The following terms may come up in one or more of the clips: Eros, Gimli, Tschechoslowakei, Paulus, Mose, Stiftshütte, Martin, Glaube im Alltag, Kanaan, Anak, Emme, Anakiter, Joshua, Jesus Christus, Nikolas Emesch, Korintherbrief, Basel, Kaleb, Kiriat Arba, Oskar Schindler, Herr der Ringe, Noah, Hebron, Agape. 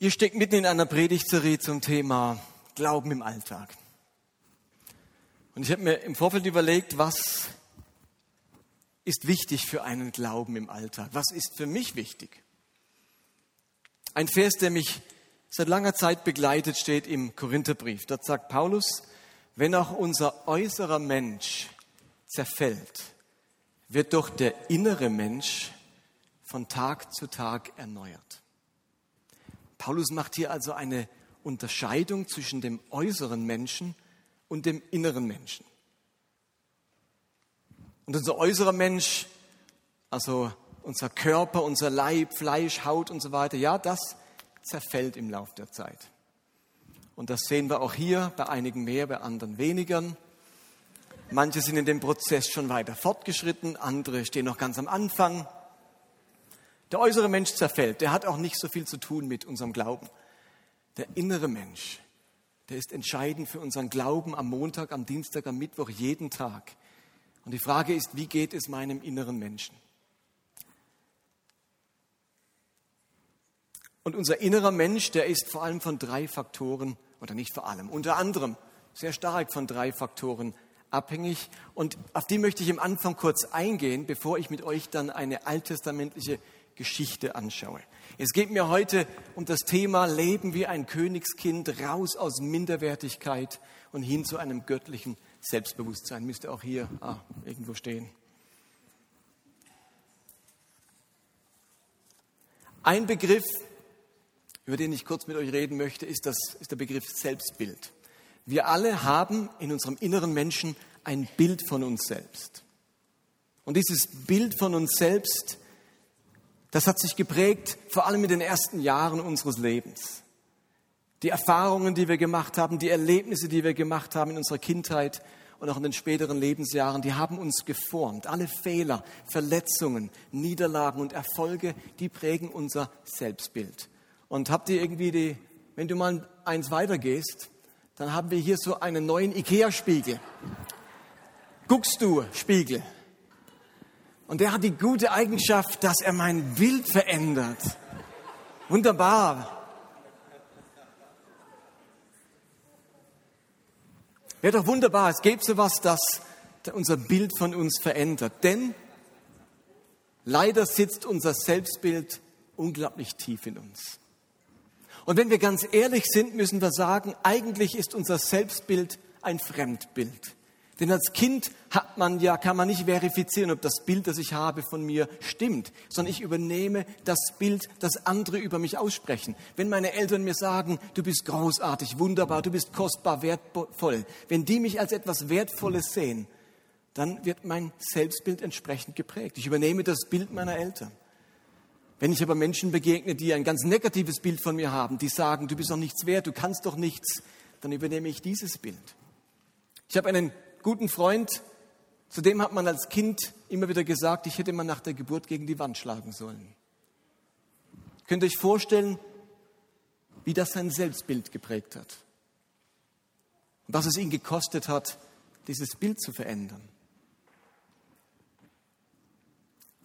Ihr steckt mitten in einer Predigtserie zum Thema Glauben im Alltag. Und ich habe mir im Vorfeld überlegt, was ist wichtig für einen Glauben im Alltag? Was ist für mich wichtig? Ein Vers, der mich seit langer Zeit begleitet, steht im Korintherbrief. Dort sagt Paulus, wenn auch unser äußerer Mensch zerfällt, wird doch der innere Mensch von Tag zu Tag erneuert. Paulus macht hier also eine Unterscheidung zwischen dem äußeren Menschen und dem inneren Menschen. Und unser äußerer Mensch, also unser Körper, unser Leib, Fleisch, Haut und so weiter, ja, das zerfällt im Laufe der Zeit. Und das sehen wir auch hier, bei einigen mehr, bei anderen weniger. Manche sind in dem Prozess schon weiter fortgeschritten, andere stehen noch ganz am Anfang. Der äußere Mensch zerfällt, der hat auch nicht so viel zu tun mit unserem Glauben. Der innere Mensch, der ist entscheidend für unseren Glauben am Montag, am Dienstag, am Mittwoch, jeden Tag. Und die Frage ist, wie geht es meinem inneren Menschen? Und unser innerer Mensch, der ist vor allem von drei Faktoren, oder nicht vor allem, unter anderem sehr stark von drei Faktoren abhängig. Und auf die möchte ich am Anfang kurz eingehen, bevor ich mit euch dann eine alttestamentliche Geschichte anschaue. Es geht mir heute um das Thema Leben wie ein Königskind, raus aus Minderwertigkeit und hin zu einem göttlichen Selbstbewusstsein. Müsste auch hier irgendwo stehen. Ein Begriff, über den ich kurz mit euch reden möchte, ist der Begriff Selbstbild. Wir alle haben in unserem inneren Menschen ein Bild von uns selbst. Und dieses Bild von uns selbst, das hat sich geprägt, vor allem in den ersten Jahren unseres Lebens. Die Erfahrungen, die wir gemacht haben, die Erlebnisse, die wir gemacht haben in unserer Kindheit und auch in den späteren Lebensjahren, die haben uns geformt. Alle Fehler, Verletzungen, Niederlagen und Erfolge, die prägen unser Selbstbild. Und habt ihr irgendwie wenn du mal eins weitergehst, dann haben wir hier so einen neuen Ikea-Spiegel. Guckst du, Spiegel. Und der hat die gute Eigenschaft, dass er mein Bild verändert. Wunderbar. Wäre doch wunderbar, es gäbe sowas, das unser Bild von uns verändert. Denn leider sitzt unser Selbstbild unglaublich tief in uns. Und wenn wir ganz ehrlich sind, müssen wir sagen, eigentlich ist unser Selbstbild ein Fremdbild. Denn als Kind kann man nicht verifizieren, ob das Bild, das ich habe, von mir stimmt, sondern ich übernehme das Bild, das andere über mich aussprechen. Wenn meine Eltern mir sagen, du bist großartig, wunderbar, du bist kostbar, wertvoll, wenn die mich als etwas Wertvolles sehen, dann wird mein Selbstbild entsprechend geprägt. Ich übernehme das Bild meiner Eltern. Wenn ich aber Menschen begegne, die ein ganz negatives Bild von mir haben, die sagen, du bist doch nichts wert, du kannst doch nichts, dann übernehme ich dieses Bild. Ich habe einen guten Freund, zu dem hat man als Kind immer wieder gesagt, ich hätte mal nach der Geburt gegen die Wand schlagen sollen. Könnt ihr euch vorstellen, wie das sein Selbstbild geprägt hat? Was es ihn gekostet hat, dieses Bild zu verändern?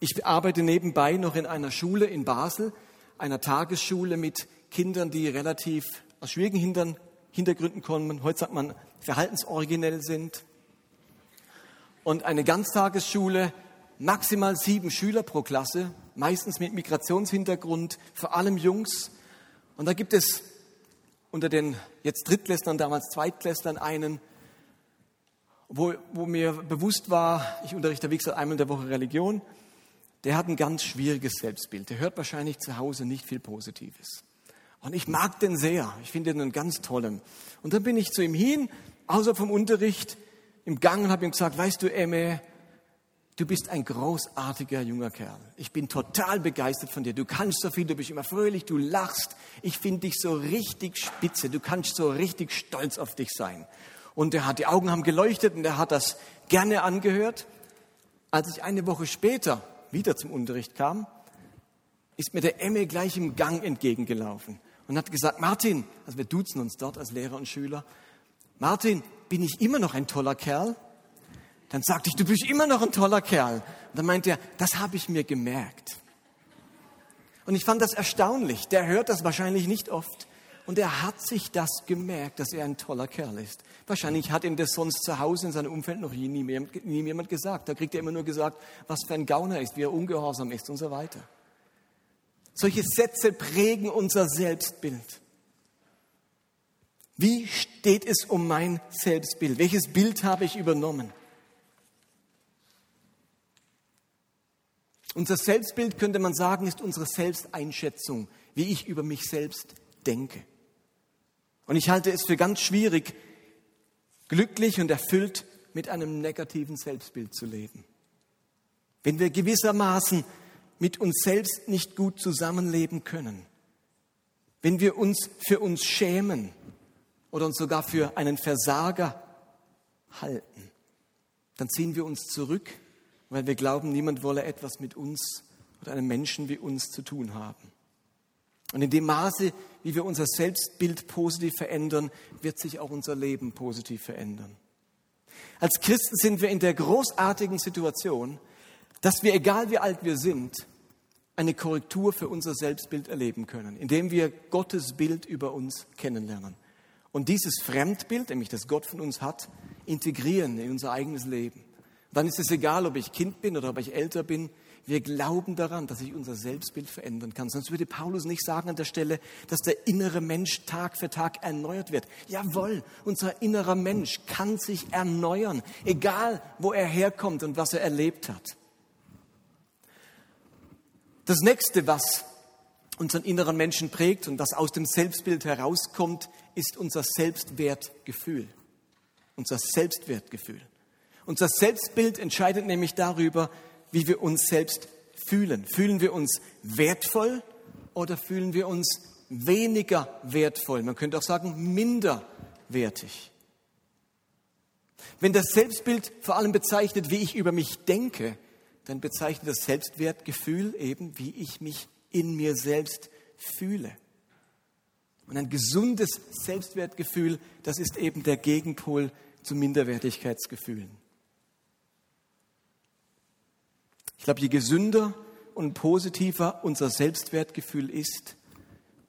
Ich arbeite nebenbei noch in einer Schule in Basel, einer Tagesschule mit Kindern, die relativ aus schwierigen Hintergründen kommen. Heute sagt man, verhaltensoriginell sind. Und eine Ganztagesschule, maximal 7 Schüler pro Klasse, meistens mit Migrationshintergrund, vor allem Jungs. Und da gibt es unter den jetzt Drittklässlern, damals Zweitklässlern einen, wo mir bewusst war, ich unterrichte wie gesagt einmal in der Woche Religion, der hat ein ganz schwieriges Selbstbild. Der hört wahrscheinlich zu Hause nicht viel Positives. Und ich mag den sehr. Ich finde den einen ganz tollen. Und dann bin ich zu ihm hin, außer vom Unterricht, im Gang und habe ihm gesagt, weißt du, Emme, du bist ein großartiger junger Kerl. Ich bin total begeistert von dir. Du kannst so viel, du bist immer fröhlich, du lachst. Ich finde dich so richtig spitze. Du kannst so richtig stolz auf dich sein. Und die Augen haben geleuchtet und er hat das gerne angehört. Als ich eine Woche später wieder zum Unterricht kam, ist mir der Emme gleich im Gang entgegengelaufen und hat gesagt, Martin, also wir duzen uns dort als Lehrer und Schüler, Martin, bin ich immer noch ein toller Kerl? Dann sagte ich, du bist immer noch ein toller Kerl. Und dann meinte er, das habe ich mir gemerkt. Und ich fand das erstaunlich. Der hört das wahrscheinlich nicht oft. Und er hat sich das gemerkt, dass er ein toller Kerl ist. Wahrscheinlich hat ihm das sonst zu Hause in seinem Umfeld noch nie jemand gesagt. Da kriegt er immer nur gesagt, was für ein Gauner ist, wie er ungehorsam ist und so weiter. Solche Sätze prägen unser Selbstbild. Wie steht es um mein Selbstbild? Welches Bild habe ich übernommen? Unser Selbstbild, könnte man sagen, ist unsere Selbsteinschätzung, wie ich über mich selbst denke. Und ich halte es für ganz schwierig, glücklich und erfüllt mit einem negativen Selbstbild zu leben. Wenn wir gewissermaßen mit uns selbst nicht gut zusammenleben können, wenn wir uns für uns schämen oder uns sogar für einen Versager halten, dann ziehen wir uns zurück, weil wir glauben, niemand wolle etwas mit uns oder einem Menschen wie uns zu tun haben. Und in dem Maße, wie wir unser Selbstbild positiv verändern, wird sich auch unser Leben positiv verändern. Als Christen sind wir in der großartigen Situation, dass wir, egal wie alt wir sind, eine Korrektur für unser Selbstbild erleben können, indem wir Gottes Bild über uns kennenlernen. Und dieses Fremdbild, nämlich das Gott von uns hat, integrieren in unser eigenes Leben. Dann ist es egal, ob ich Kind bin oder ob ich älter bin. Wir glauben daran, dass ich unser Selbstbild verändern kann. Sonst würde Paulus nicht sagen an der Stelle, dass der innere Mensch Tag für Tag erneuert wird. Jawohl, unser innerer Mensch kann sich erneuern, egal wo er herkommt und was er erlebt hat. Das nächste, was unseren inneren Menschen prägt und was aus dem Selbstbild herauskommt, ist unser Selbstwertgefühl. Unser Selbstwertgefühl. Unser Selbstbild entscheidet nämlich darüber, wie wir uns selbst fühlen. Fühlen wir uns wertvoll oder fühlen wir uns weniger wertvoll? Man könnte auch sagen, minderwertig. Wenn das Selbstbild vor allem bezeichnet, wie ich über mich denke, dann bezeichnet das Selbstwertgefühl eben, wie ich mich in mir selbst fühle. Und ein gesundes Selbstwertgefühl, das ist eben der Gegenpol zu Minderwertigkeitsgefühlen. Ich glaube, je gesünder und positiver unser Selbstwertgefühl ist,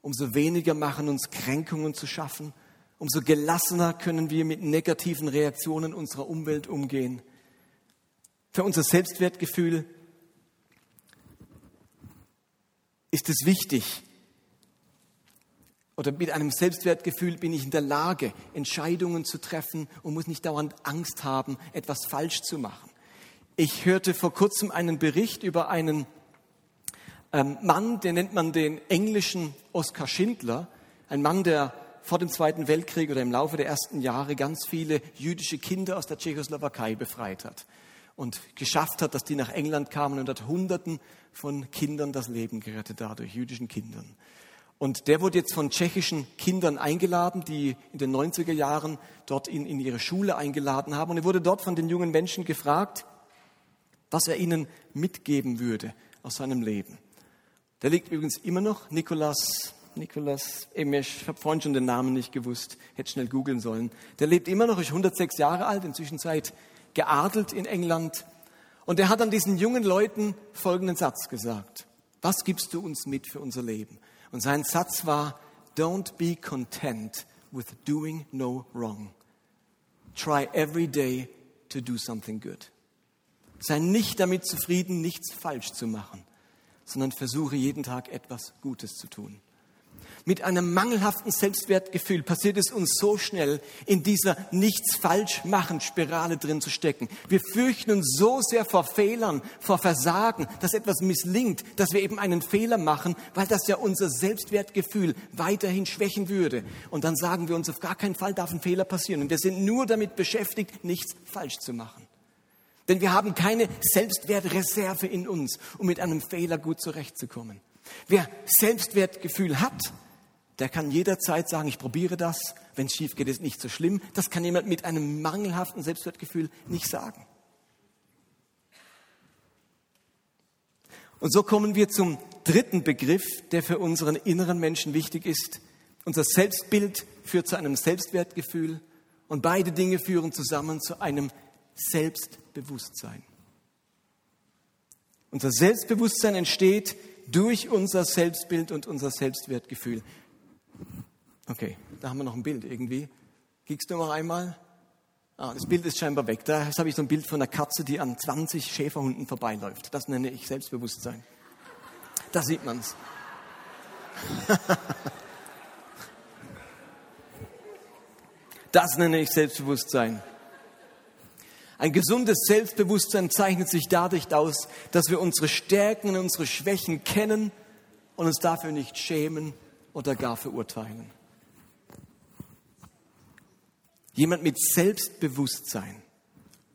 umso weniger machen uns Kränkungen zu schaffen, umso gelassener können wir mit negativen Reaktionen unserer Umwelt umgehen. Für unser Selbstwertgefühl ist es wichtig, oder mit einem Selbstwertgefühl bin ich in der Lage, Entscheidungen zu treffen und muss nicht dauernd Angst haben, etwas falsch zu machen. Ich hörte vor kurzem einen Bericht über einen Mann, den nennt man den englischen Oskar Schindler. Ein Mann, der vor dem Zweiten Weltkrieg oder im Laufe der ersten Jahre ganz viele jüdische Kinder aus der Tschechoslowakei befreit hat und geschafft hat, dass die nach England kamen und hat Hunderten von Kindern das Leben gerettet dadurch, jüdischen Kindern. Und der wurde jetzt von tschechischen Kindern eingeladen, die in den 90er Jahren dort in ihre Schule eingeladen haben. Und er wurde dort von den jungen Menschen gefragt, was er ihnen mitgeben würde aus seinem Leben. Da liegt übrigens immer noch Nikolas Emesch, ich habe vorhin schon den Namen nicht gewusst, hätte schnell googeln sollen. Der lebt immer noch, ist 106 Jahre alt, inzwischen geadelt in England. Und er hat an diesen jungen Leuten folgenden Satz gesagt: Was gibst du uns mit für unser Leben? Und sein Satz war, don't be content with doing no wrong. Try every day to do something good. Sei nicht damit zufrieden, nichts falsch zu machen, sondern versuche jeden Tag etwas Gutes zu tun. Mit einem mangelhaften Selbstwertgefühl passiert es uns so schnell, in dieser Nichts-falsch-machen-Spirale drin zu stecken. Wir fürchten uns so sehr vor Fehlern, vor Versagen, dass etwas misslingt, dass wir eben einen Fehler machen, weil das ja unser Selbstwertgefühl weiterhin schwächen würde. Und dann sagen wir uns, auf gar keinen Fall darf ein Fehler passieren. Und wir sind nur damit beschäftigt, nichts falsch zu machen. Denn wir haben keine Selbstwertreserve in uns, um mit einem Fehler gut zurechtzukommen. Wer Selbstwertgefühl hat, der kann jederzeit sagen, ich probiere das, wenn es schief geht, ist nicht so schlimm. Das kann jemand mit einem mangelhaften Selbstwertgefühl nicht sagen. Und so kommen wir zum dritten Begriff, der für unseren inneren Menschen wichtig ist. Unser Selbstbild führt zu einem Selbstwertgefühl und beide Dinge führen zusammen zu einem Selbstbewusstsein. Unser Selbstbewusstsein entsteht durch unser Selbstbild und unser Selbstwertgefühl. Okay, da haben wir noch ein Bild irgendwie. Kriegst du noch einmal? Ah, das Bild ist scheinbar weg. Da habe ich so ein Bild von einer Katze, die an 20 Schäferhunden vorbeiläuft. Das nenne ich Selbstbewusstsein. Da sieht man's. Das nenne ich Selbstbewusstsein. Ein gesundes Selbstbewusstsein zeichnet sich dadurch aus, dass wir unsere Stärken und unsere Schwächen kennen und uns dafür nicht schämen oder gar verurteilen. Jemand mit Selbstbewusstsein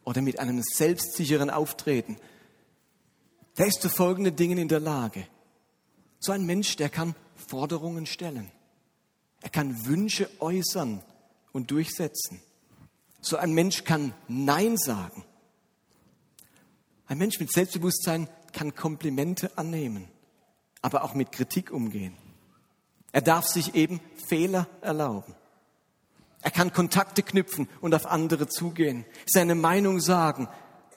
oder mit einem selbstsicheren Auftreten, der ist zu folgenden Dingen in der Lage. So ein Mensch, der kann Forderungen stellen. Er kann Wünsche äußern und durchsetzen. So ein Mensch kann Nein sagen. Ein Mensch mit Selbstbewusstsein kann Komplimente annehmen, aber auch mit Kritik umgehen. Er darf sich eben Fehler erlauben. Er kann Kontakte knüpfen und auf andere zugehen, seine Meinung sagen,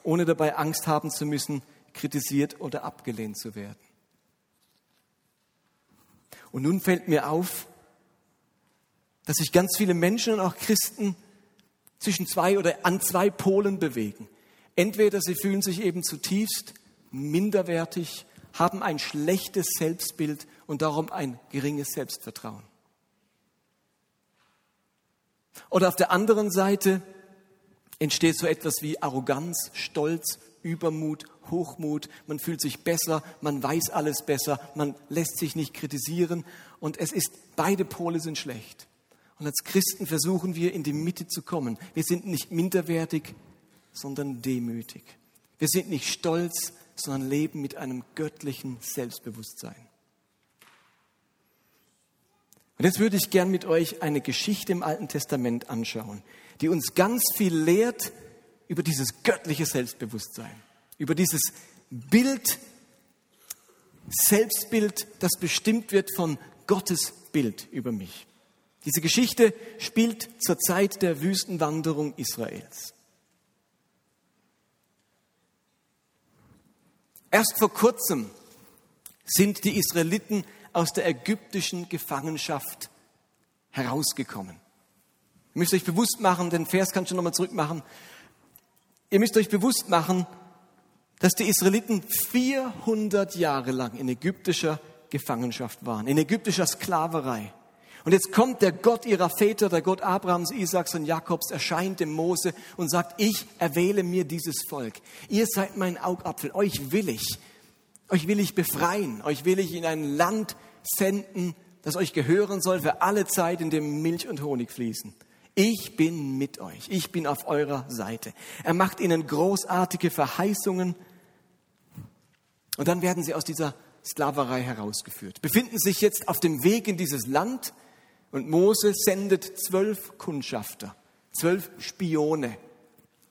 ohne dabei Angst haben zu müssen, kritisiert oder abgelehnt zu werden. Und nun fällt mir auf, dass sich ganz viele Menschen und auch Christen zwischen zwei oder an zwei Polen bewegen. Entweder sie fühlen sich eben zutiefst minderwertig, haben ein schlechtes Selbstbild und darum ein geringes Selbstvertrauen. Oder auf der anderen Seite entsteht so etwas wie Arroganz, Stolz, Übermut, Hochmut, man fühlt sich besser, man weiß alles besser, man lässt sich nicht kritisieren und beide Pole sind schlecht. Und als Christen versuchen wir, in die Mitte zu kommen. Wir sind nicht minderwertig, sondern demütig. Wir sind nicht stolz, sondern leben mit einem göttlichen Selbstbewusstsein. Und jetzt würde ich gern mit euch eine Geschichte im Alten Testament anschauen, die uns ganz viel lehrt über dieses göttliche Selbstbewusstsein, über dieses Selbstbild, das bestimmt wird von Gottes Bild über mich. Diese Geschichte spielt zur Zeit der Wüstenwanderung Israels. Erst vor kurzem sind die Israeliten aus der ägyptischen Gefangenschaft herausgekommen. Ihr müsst euch bewusst machen, den Vers kannst du nochmal zurückmachen. Ihr müsst euch bewusst machen, dass die Israeliten 400 Jahre lang in ägyptischer Gefangenschaft waren, in ägyptischer Sklaverei. Und jetzt kommt der Gott ihrer Väter, der Gott Abrahams, Isaaks und Jakobs, erscheint dem Mose und sagt, ich erwähle mir dieses Volk. Ihr seid mein Augapfel, euch will ich. Euch will ich befreien, euch will ich in ein Land senden, das euch gehören soll für alle Zeit, in dem Milch und Honig fließen. Ich bin mit euch, ich bin auf eurer Seite. Er macht ihnen großartige Verheißungen und dann werden sie aus dieser Sklaverei herausgeführt, befinden sich jetzt auf dem Weg in dieses Land und Mose sendet 12 Kundschafter, 12 Spione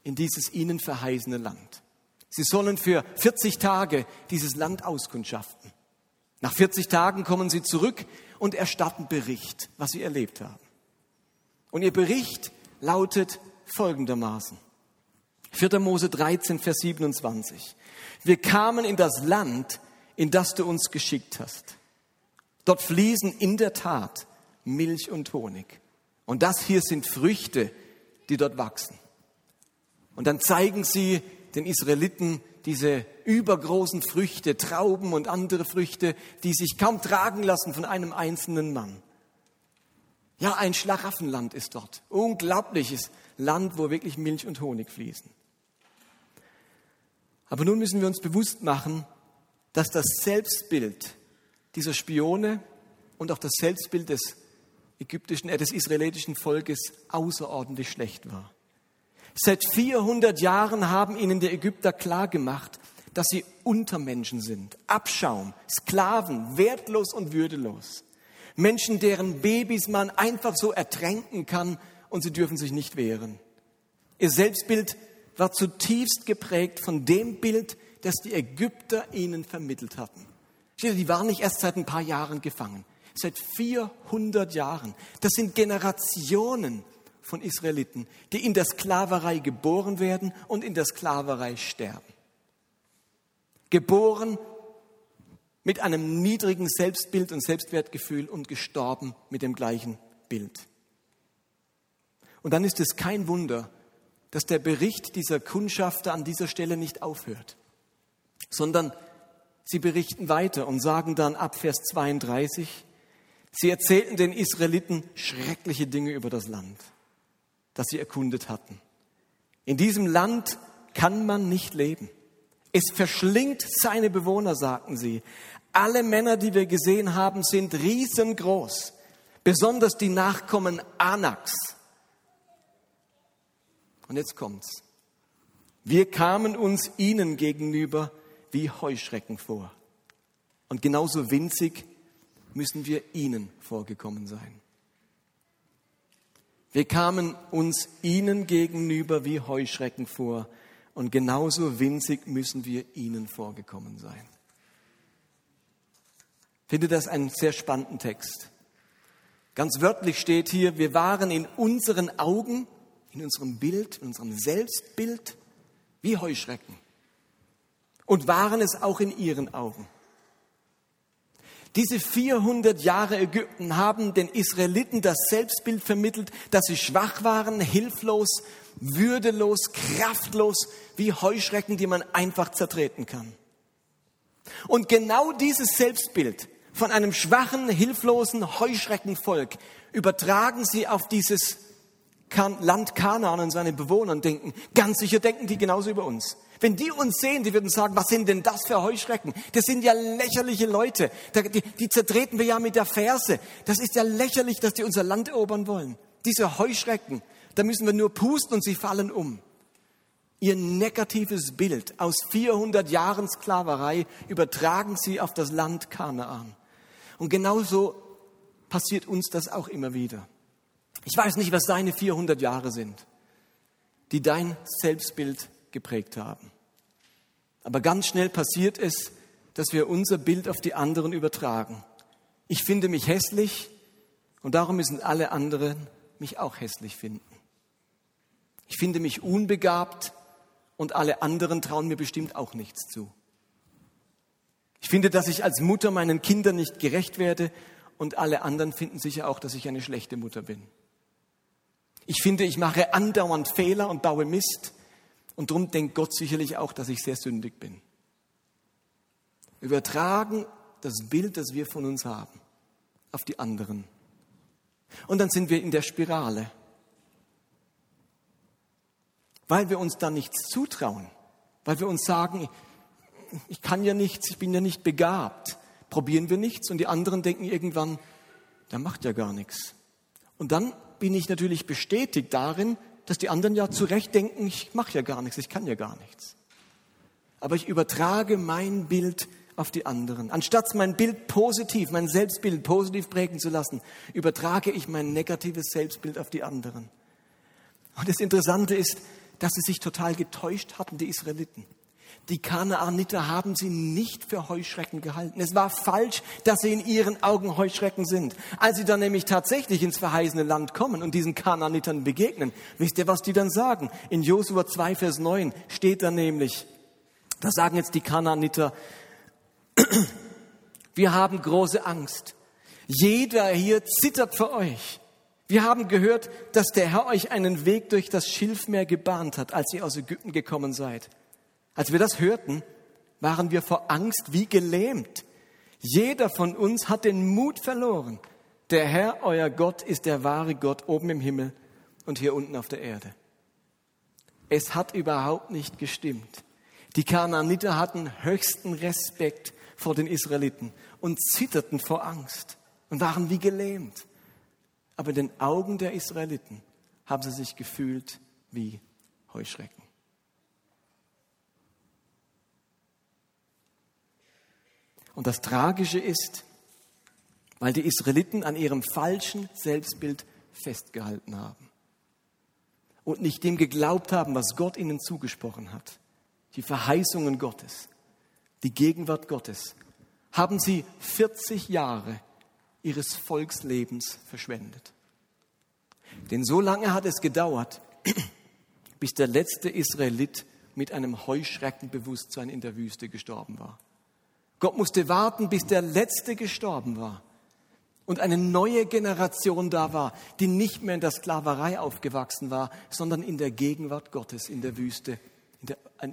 in dieses ihnen verheißene Land. Sie sollen für 40 Tage dieses Land auskundschaften. Nach 40 Tagen kommen sie zurück und erstatten Bericht, was sie erlebt haben. Und ihr Bericht lautet folgendermaßen. 4. Mose 13, Vers 27. Wir kamen in das Land, in das du uns geschickt hast. Dort fließen in der Tat Milch und Honig. Und das hier sind Früchte, die dort wachsen. Und dann zeigen sie den Israeliten diese übergroßen Früchte, Trauben und andere Früchte, die sich kaum tragen lassen von einem einzelnen Mann. Ja, ein Schlaraffenland ist dort. Unglaubliches Land, wo wirklich Milch und Honig fließen. Aber nun müssen wir uns bewusst machen, dass das Selbstbild dieser Spione und auch das Selbstbild des israelitischen Volkes außerordentlich schlecht war. Seit 400 Jahren haben ihnen die Ägypter klargemacht, dass sie Untermenschen sind, Abschaum, Sklaven, wertlos und würdelos. Menschen, deren Babys man einfach so ertränken kann und sie dürfen sich nicht wehren. Ihr Selbstbild war zutiefst geprägt von dem Bild, das die Ägypter ihnen vermittelt hatten. Die waren nicht erst seit ein paar Jahren gefangen, seit 400 Jahren. Das sind Generationen von Israeliten, die in der Sklaverei geboren werden und in der Sklaverei sterben. Geboren mit einem niedrigen Selbstbild und Selbstwertgefühl und gestorben mit dem gleichen Bild. Und dann ist es kein Wunder, dass der Bericht dieser Kundschafter an dieser Stelle nicht aufhört, sondern sie berichten weiter und sagen dann ab Vers 32, sie erzählten den Israeliten schreckliche Dinge über das Land, das sie erkundet hatten. In diesem Land kann man nicht leben. Es verschlingt seine Bewohner, sagten sie. Alle Männer, die wir gesehen haben, sind riesengroß, besonders die Nachkommen Anaks. Und jetzt kommt's. Wir kamen uns ihnen gegenüber wie Heuschrecken vor. Und genauso winzig müssen wir ihnen vorgekommen sein. Wir kamen uns ihnen gegenüber wie Heuschrecken vor. Und genauso winzig müssen wir ihnen vorgekommen sein. Ich finde das einen sehr spannenden Text. Ganz wörtlich steht hier, wir waren in unseren Augen, in unserem Bild, in unserem Selbstbild, wie Heuschrecken. Und waren es auch in ihren Augen. Diese 400 Jahre Ägypten haben den Israeliten das Selbstbild vermittelt, dass sie schwach waren, hilflos, würdelos, kraftlos, wie Heuschrecken, die man einfach zertreten kann. Und genau dieses Selbstbild von einem schwachen, hilflosen Heuschreckenvolk übertragen sie auf dieses Land Kanaan und seine Bewohner und denken, ganz sicher denken die genauso über uns. Wenn die uns sehen, die würden sagen, was sind denn das für Heuschrecken? Das sind ja lächerliche Leute, die zertreten wir ja mit der Ferse. Das ist ja lächerlich, dass die unser Land erobern wollen. Diese Heuschrecken, da müssen wir nur pusten und sie fallen um. Ihr negatives Bild aus 400 Jahren Sklaverei übertragen sie auf das Land Kanaan. Und genauso passiert uns das auch immer wieder. Ich weiß nicht, was deine 400 Jahre sind, die dein Selbstbild geprägt haben. Aber ganz schnell passiert es, dass wir unser Bild auf die anderen übertragen. Ich finde mich hässlich und darum müssen alle anderen mich auch hässlich finden. Ich finde mich unbegabt und alle anderen trauen mir bestimmt auch nichts zu. Ich finde, dass ich als Mutter meinen Kindern nicht gerecht werde und alle anderen finden sicher auch, dass ich eine schlechte Mutter bin. Ich finde, ich mache andauernd Fehler und baue Mist. Und darum denkt Gott sicherlich auch, dass ich sehr sündig bin. Wir übertragen das Bild, das wir von uns haben, auf die anderen. Und dann sind wir in der Spirale. Weil wir uns dann nichts zutrauen, weil wir uns sagen, ich kann ja nichts, ich bin ja nicht begabt, probieren wir nichts und die anderen denken irgendwann, der macht ja gar nichts. Und dann bin ich natürlich bestätigt darin, dass die anderen ja zu Recht denken, ich mache ja gar nichts, ich kann ja gar nichts. Aber ich übertrage mein Bild auf die anderen. Anstatt mein Bild positiv, mein Selbstbild positiv prägen zu lassen, übertrage ich mein negatives Selbstbild auf die anderen. Und das Interessante ist, dass sie sich total getäuscht hatten, die Israeliten. Die Kanaaniter haben sie nicht für Heuschrecken gehalten. Es war falsch, dass sie in ihren Augen Heuschrecken sind. Als sie dann nämlich tatsächlich ins verheißene Land kommen und diesen Kanaanitern begegnen, wisst ihr, was die dann sagen? In Joshua 2, Vers 9 steht dann nämlich, da sagen jetzt die Kanaaniter, wir haben große Angst. Jeder hier zittert vor euch. Wir haben gehört, dass der Herr euch einen Weg durch das Schilfmeer gebahnt hat, als ihr aus Ägypten gekommen seid. Als wir das hörten, waren wir vor Angst wie gelähmt. Jeder von uns hat den Mut verloren. Der Herr, euer Gott, ist der wahre Gott oben im Himmel und hier unten auf der Erde. Es hat überhaupt nicht gestimmt. Die Kanaaniter hatten höchsten Respekt vor den Israeliten und zitterten vor Angst und waren wie gelähmt. Aber in den Augen der Israeliten haben sie sich gefühlt wie Heuschrecken. Und das Tragische ist, weil die Israeliten an ihrem falschen Selbstbild festgehalten haben und nicht dem geglaubt haben, was Gott ihnen zugesprochen hat, die Verheißungen Gottes, die Gegenwart Gottes, haben sie 40 Jahre ihres Volkslebens verschwendet. Denn so lange hat es gedauert, bis der letzte Israelit mit einem Heuschreckenbewusstsein in der Wüste gestorben war. Gott musste warten, bis der Letzte gestorben war und eine neue Generation da war, die nicht mehr in der Sklaverei aufgewachsen war, sondern in der Gegenwart Gottes, in der Wüste,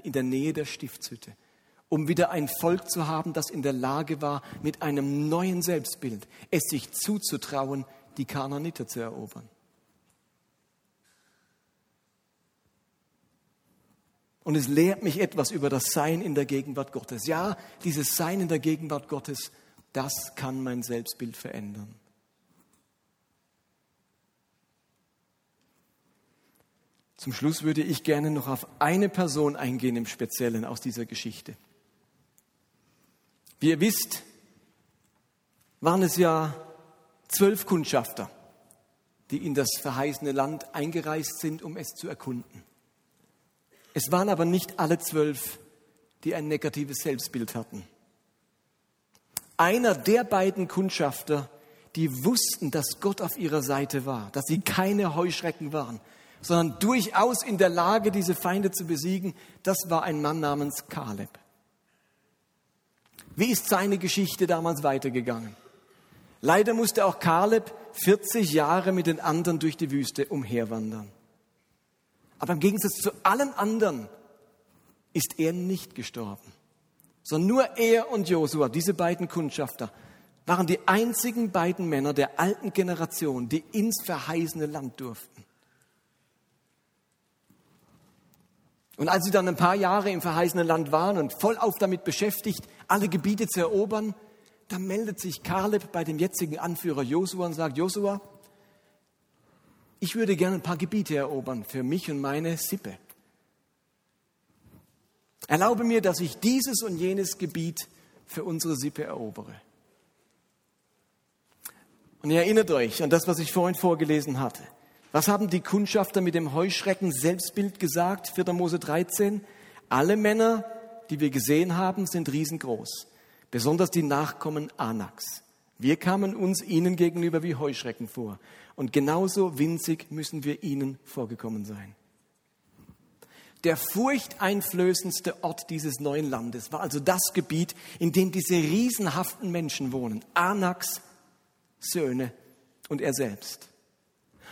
in der Nähe der Stiftshütte, um wieder ein Volk zu haben, das in der Lage war, mit einem neuen Selbstbild es sich zuzutrauen, die Kanaaniter zu erobern. Und es lehrt mich etwas über das Sein in der Gegenwart Gottes. Ja, dieses Sein in der Gegenwart Gottes, das kann mein Selbstbild verändern. Zum Schluss würde ich gerne noch auf eine Person eingehen im Speziellen aus dieser Geschichte. Wie ihr wisst, waren es ja 12 Kundschafter, die in das verheißene Land eingereist sind, um es zu erkunden. Es waren aber nicht alle 12, die ein negatives Selbstbild hatten. Einer der beiden Kundschafter, die wussten, dass Gott auf ihrer Seite war, dass sie keine Heuschrecken waren, sondern durchaus in der Lage, diese Feinde zu besiegen, das war ein Mann namens Kaleb. Wie ist seine Geschichte damals weitergegangen? Leider musste auch Kaleb 40 Jahre mit den anderen durch die Wüste umherwandern. Aber im Gegensatz zu allen anderen ist er nicht gestorben, sondern nur er und Joshua, diese beiden Kundschafter, waren die einzigen beiden Männer der alten Generation, die ins verheißene Land durften. Und als sie dann ein paar Jahre im verheißenen Land waren und vollauf damit beschäftigt, alle Gebiete zu erobern, dann meldet sich Kaleb bei dem jetzigen Anführer Joshua und sagt: Joshua, ich würde gerne ein paar Gebiete erobern für mich und meine Sippe. Erlaube mir, dass ich dieses und jenes Gebiet für unsere Sippe erobere. Und ihr erinnert euch an das, was ich vorhin vorgelesen hatte. Was haben die Kundschafter mit dem Heuschrecken Selbstbild gesagt? 4. Mose 13. Alle Männer, die wir gesehen haben, sind riesengroß. Besonders die Nachkommen Anaks. Wir kamen uns ihnen gegenüber wie Heuschrecken vor. Und genauso winzig müssen wir ihnen vorgekommen sein. Der furchteinflößendste Ort dieses neuen Landes war also das Gebiet, in dem diese riesenhaften Menschen wohnen. Anaks, Söhne und er selbst.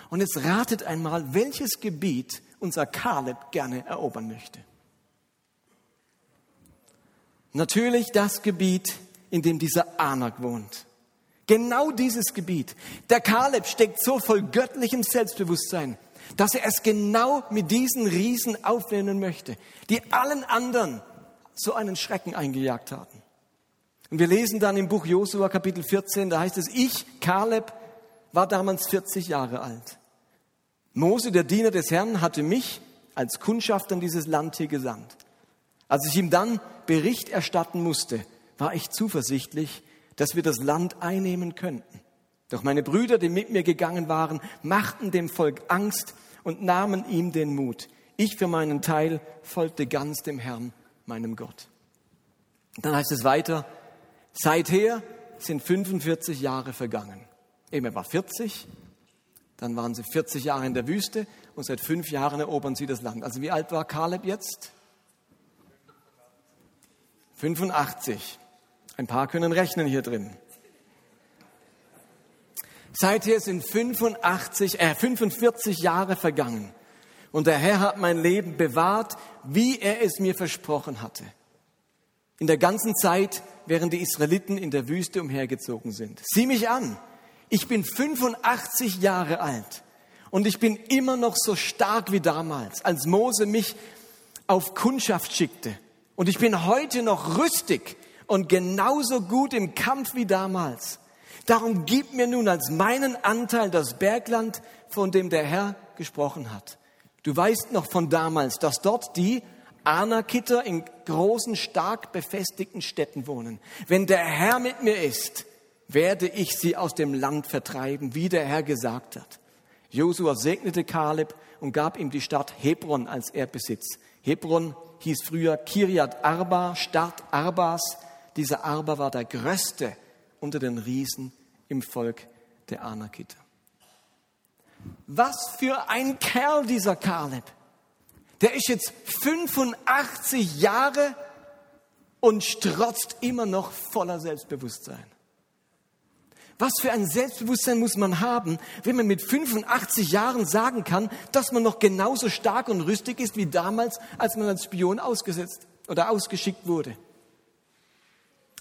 Und jetzt ratet einmal, welches Gebiet unser Kaleb gerne erobern möchte. Natürlich das Gebiet, in dem dieser Anak wohnt. Genau dieses Gebiet. Der Kaleb steckt so voll göttlichem Selbstbewusstsein, dass er es genau mit diesen Riesen aufnehmen möchte, die allen anderen so einen Schrecken eingejagt hatten. Und wir lesen dann im Buch Josua Kapitel 14, da heißt es: Ich, Kaleb, war damals 40 Jahre alt. Mose, der Diener des Herrn, hatte mich als Kundschafter in dieses Land hier gesandt. Als ich ihm dann Bericht erstatten musste, war ich zuversichtlich, dass wir das Land einnehmen könnten. Doch meine Brüder, die mit mir gegangen waren, machten dem Volk Angst und nahmen ihm den Mut. Ich für meinen Teil folgte ganz dem Herrn, meinem Gott. Dann heißt es weiter: Seither sind 45 Jahre vergangen. Eben, er war 40, dann waren sie 40 Jahre in der Wüste und seit 5 Jahren erobern sie das Land. Also wie alt war Kaleb jetzt? 85. Ein paar können rechnen hier drin. Seither sind 45 Jahre vergangen und der Herr hat mein Leben bewahrt, wie er es mir versprochen hatte. In der ganzen Zeit, während die Israeliten in der Wüste umhergezogen sind. Sieh mich an, ich bin 85 Jahre alt und ich bin immer noch so stark wie damals, als Mose mich auf Kundschaft schickte. Und ich bin heute noch rüstig und genauso gut im Kampf wie damals. Darum gib mir nun als meinen Anteil das Bergland, von dem der Herr gesprochen hat. Du weißt noch von damals, dass dort die Anakiter in großen, stark befestigten Städten wohnen. Wenn der Herr mit mir ist, werde ich sie aus dem Land vertreiben, wie der Herr gesagt hat. Josua segnete Kaleb und gab ihm die Stadt Hebron als Erbbesitz. Hebron hieß früher Kiriat Arba, Stadt Arbas. Dieser Arba war der größte unter den Riesen im Volk der Anakiter. Was für ein Kerl dieser Kaleb. Der ist jetzt 85 Jahre und strotzt immer noch voller Selbstbewusstsein. Was für ein Selbstbewusstsein muss man haben, wenn man mit 85 Jahren sagen kann, dass man noch genauso stark und rüstig ist wie damals, als man als Spion ausgesetzt oder ausgeschickt wurde.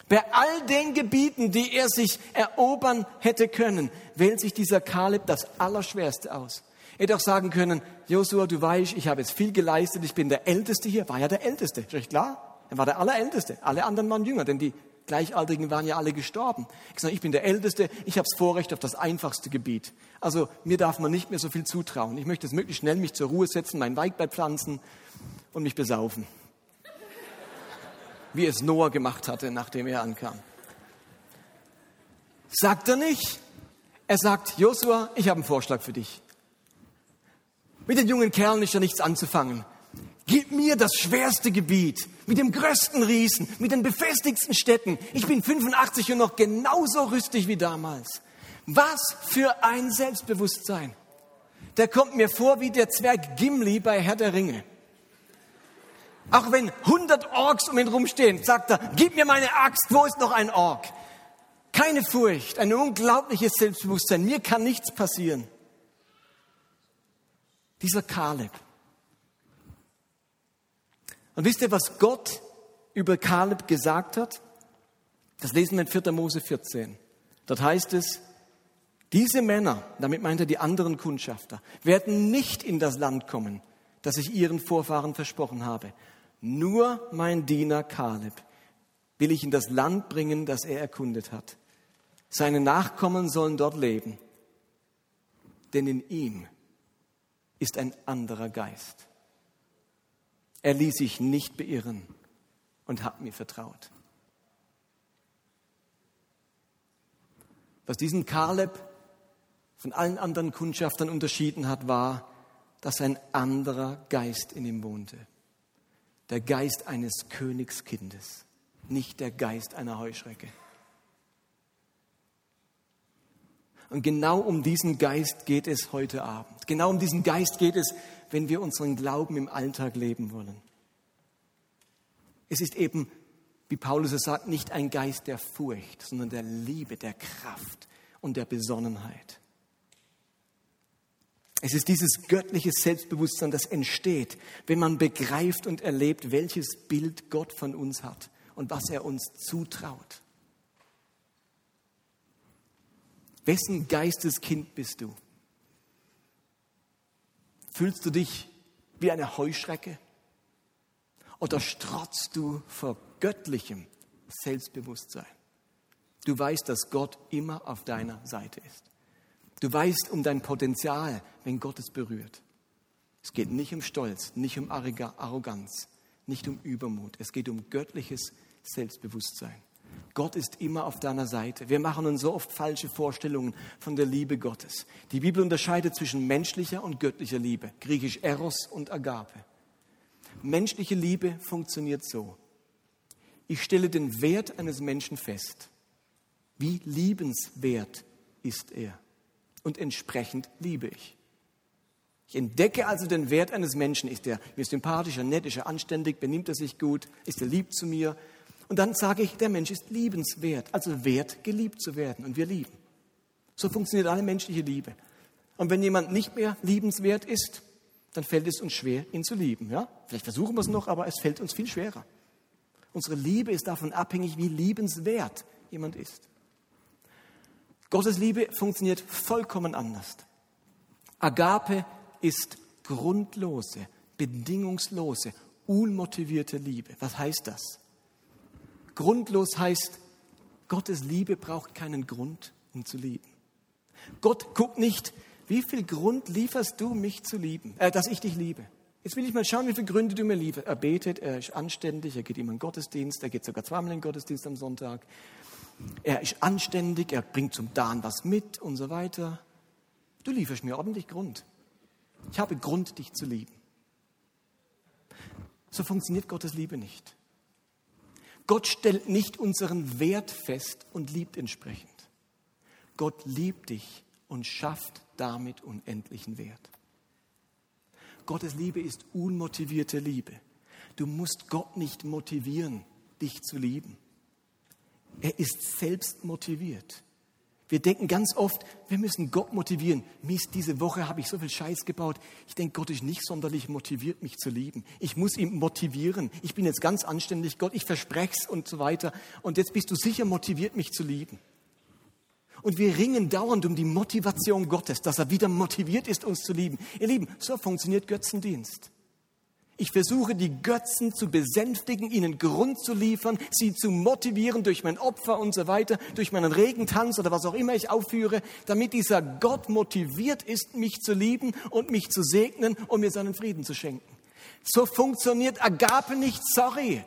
Bei all den Gebieten, die er sich erobern hätte können, wählt sich dieser Kaleb das Allerschwerste aus. Er hätte auch sagen können, Joshua, du weißt, ich habe jetzt viel geleistet, ich bin der Älteste hier. War ja der Älteste, ist recht klar. Er war der Allerälteste. Alle anderen waren jünger, denn die Gleichaltrigen waren ja alle gestorben. Ich bin der Älteste, ich habe das Vorrecht auf das einfachste Gebiet. Also mir darf man nicht mehr so viel zutrauen. Ich möchte jetzt möglichst schnell mich zur Ruhe setzen, mein Weinberg pflanzen und mich besaufen. Wie es Noah gemacht hatte, nachdem er ankam. Sagt er nicht. Er sagt, Joshua, ich habe einen Vorschlag für dich. Mit den jungen Kerlen ist ja nichts anzufangen. Gib mir das schwerste Gebiet, mit dem größten Riesen, mit den befestigsten Städten. Ich bin 85 und noch genauso rüstig wie damals. Was für ein Selbstbewusstsein. Der kommt mir vor wie der Zwerg Gimli bei Herr der Ringe. Auch wenn 100 Orks um ihn rumstehen, sagt er, gib mir meine Axt, wo ist noch ein Ork? Keine Furcht, ein unglaubliches Selbstbewusstsein. Mir kann nichts passieren. Dieser Kaleb. Und wisst ihr, was Gott über Kaleb gesagt hat? Das lesen wir in 4. Mose 14. Dort heißt es, diese Männer, damit meint er die anderen Kundschafter, werden nicht in das Land kommen, das ich ihren Vorfahren versprochen habe. Nur mein Diener Kaleb will ich in das Land bringen, das er erkundet hat. Seine Nachkommen sollen dort leben, denn in ihm ist ein anderer Geist. Er ließ sich nicht beirren und hat mir vertraut. Was diesen Kaleb von allen anderen Kundschaftern unterschieden hat, war, dass ein anderer Geist in ihm wohnte. Der Geist eines Königskindes, nicht der Geist einer Heuschrecke. Und genau um diesen Geist geht es heute Abend. Genau um diesen Geist geht es, wenn wir unseren Glauben im Alltag leben wollen. Es ist eben, wie Paulus es sagt, nicht ein Geist der Furcht, sondern der Liebe, der Kraft und der Besonnenheit. Es ist dieses göttliche Selbstbewusstsein, das entsteht, wenn man begreift und erlebt, welches Bild Gott von uns hat und was er uns zutraut. Wessen Geisteskind bist du? Fühlst du dich wie eine Heuschrecke? Oder strotzt du vor göttlichem Selbstbewusstsein? Du weißt, dass Gott immer auf deiner Seite ist. Du weißt um dein Potenzial, wenn Gott es berührt. Es geht nicht um Stolz, nicht um Arroganz, nicht um Übermut. Es geht um göttliches Selbstbewusstsein. Gott ist immer auf deiner Seite. Wir machen uns so oft falsche Vorstellungen von der Liebe Gottes. Die Bibel unterscheidet zwischen menschlicher und göttlicher Liebe. Griechisch Eros und Agape. Menschliche Liebe funktioniert so. Ich stelle den Wert eines Menschen fest. Wie liebenswert ist er? Und entsprechend liebe ich. Ich entdecke also den Wert eines Menschen. Ist er mir sympathisch, nett, ist er anständig, benimmt er sich gut, ist er lieb zu mir? Und dann sage ich, der Mensch ist liebenswert, also wert, geliebt zu werden. Und wir lieben. So funktioniert alle menschliche Liebe. Und wenn jemand nicht mehr liebenswert ist, dann fällt es uns schwer, ihn zu lieben. Ja? Vielleicht versuchen wir es noch, aber es fällt uns viel schwerer. Unsere Liebe ist davon abhängig, wie liebenswert jemand ist. Gottes Liebe funktioniert vollkommen anders. Agape ist grundlose, bedingungslose, unmotivierte Liebe. Was heißt das? Grundlos heißt, Gottes Liebe braucht keinen Grund, um zu lieben. Gott guckt nicht, wie viel Grund lieferst du, mich zu lieben, dass ich dich liebe. Jetzt will ich mal schauen, wie viele Gründe du mir liebst. Er betet, er ist anständig, er geht immer in den Gottesdienst, er geht sogar zweimal in den Gottesdienst am Sonntag. Er ist anständig, er bringt zum Dan was mit und so weiter. Du lieferst mir ordentlich Grund. Ich habe Grund, dich zu lieben. So funktioniert Gottes Liebe nicht. Gott stellt nicht unseren Wert fest und liebt entsprechend. Gott liebt dich und schafft damit unendlichen Wert. Gottes Liebe ist unmotivierte Liebe. Du musst Gott nicht motivieren, dich zu lieben. Er ist selbst motiviert. Wir denken ganz oft, wir müssen Gott motivieren. Mist, diese Woche habe ich so viel Scheiß gebaut. Ich denke, Gott ist nicht sonderlich motiviert, mich zu lieben. Ich muss ihn motivieren. Ich bin jetzt ganz anständig, Gott, ich verspreche es und so weiter. Und jetzt bist du sicher motiviert, mich zu lieben. Und wir ringen dauernd um die Motivation Gottes, dass er wieder motiviert ist, uns zu lieben. Ihr Lieben, so funktioniert Götzendienst. Ich versuche, die Götzen zu besänftigen, ihnen Grund zu liefern, sie zu motivieren durch mein Opfer und so weiter, durch meinen Regentanz oder was auch immer ich aufführe, damit dieser Gott motiviert ist, mich zu lieben und mich zu segnen und mir seinen Frieden zu schenken. So funktioniert Agape nicht, sorry.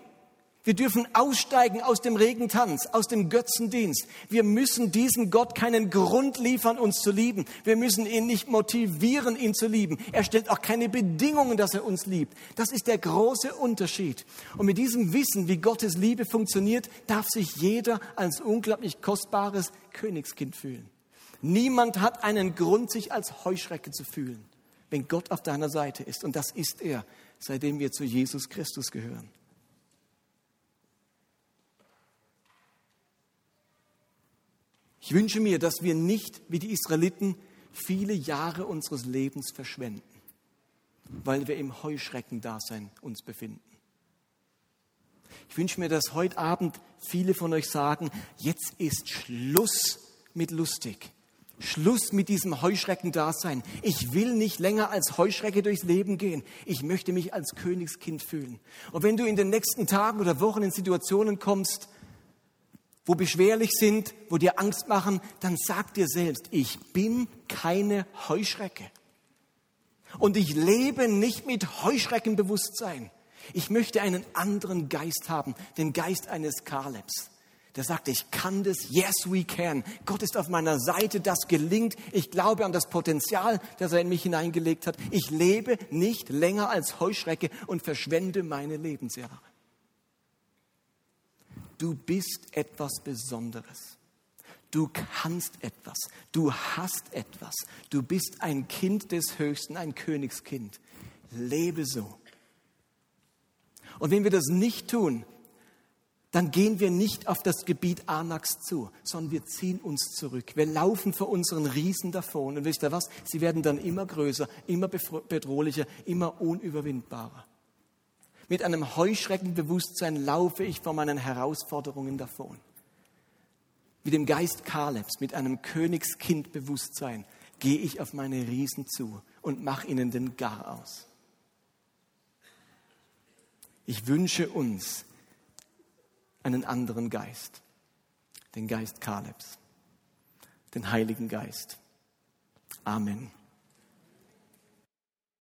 Wir dürfen aussteigen aus dem Regentanz, aus dem Götzendienst. Wir müssen diesem Gott keinen Grund liefern, uns zu lieben. Wir müssen ihn nicht motivieren, ihn zu lieben. Er stellt auch keine Bedingungen, dass er uns liebt. Das ist der große Unterschied. Und mit diesem Wissen, wie Gottes Liebe funktioniert, darf sich jeder als unglaublich kostbares Königskind fühlen. Niemand hat einen Grund, sich als Heuschrecke zu fühlen, wenn Gott auf deiner Seite ist. Und das ist er, seitdem wir zu Jesus Christus gehören. Ich wünsche mir, dass wir nicht, wie die Israeliten, viele Jahre unseres Lebens verschwenden, weil wir im Heuschreckendasein uns befinden. Ich wünsche mir, dass heute Abend viele von euch sagen, jetzt ist Schluss mit lustig. Schluss mit diesem Heuschreckendasein. Ich will nicht länger als Heuschrecke durchs Leben gehen. Ich möchte mich als Königskind fühlen. Und wenn du in den nächsten Tagen oder Wochen in Situationen kommst, wo beschwerlich sind, wo dir Angst machen, dann sag dir selbst, ich bin keine Heuschrecke. Und ich lebe nicht mit Heuschreckenbewusstsein. Ich möchte einen anderen Geist haben, den Geist eines Kalebs. Der sagt, ich kann das, yes we can. Gott ist auf meiner Seite, das gelingt. Ich glaube an das Potenzial, das er in mich hineingelegt hat. Ich lebe nicht länger als Heuschrecke und verschwende meine Lebensjahre. Du bist etwas Besonderes. Du kannst etwas. Du hast etwas. Du bist ein Kind des Höchsten, ein Königskind. Lebe so. Und wenn wir das nicht tun, dann gehen wir nicht auf das Gebiet Anaks zu, sondern wir ziehen uns zurück. Wir laufen vor unseren Riesen davon. Und wisst ihr was? Sie werden dann immer größer, immer bedrohlicher, immer unüberwindbarer. Mit einem Heuschreckenbewusstsein laufe ich vor meinen Herausforderungen davon. Mit dem Geist Kalebs, mit einem Königskindbewusstsein gehe ich auf meine Riesen zu und mache ihnen den Gar aus. Ich wünsche uns einen anderen Geist, den Geist Kalebs, den Heiligen Geist. Amen.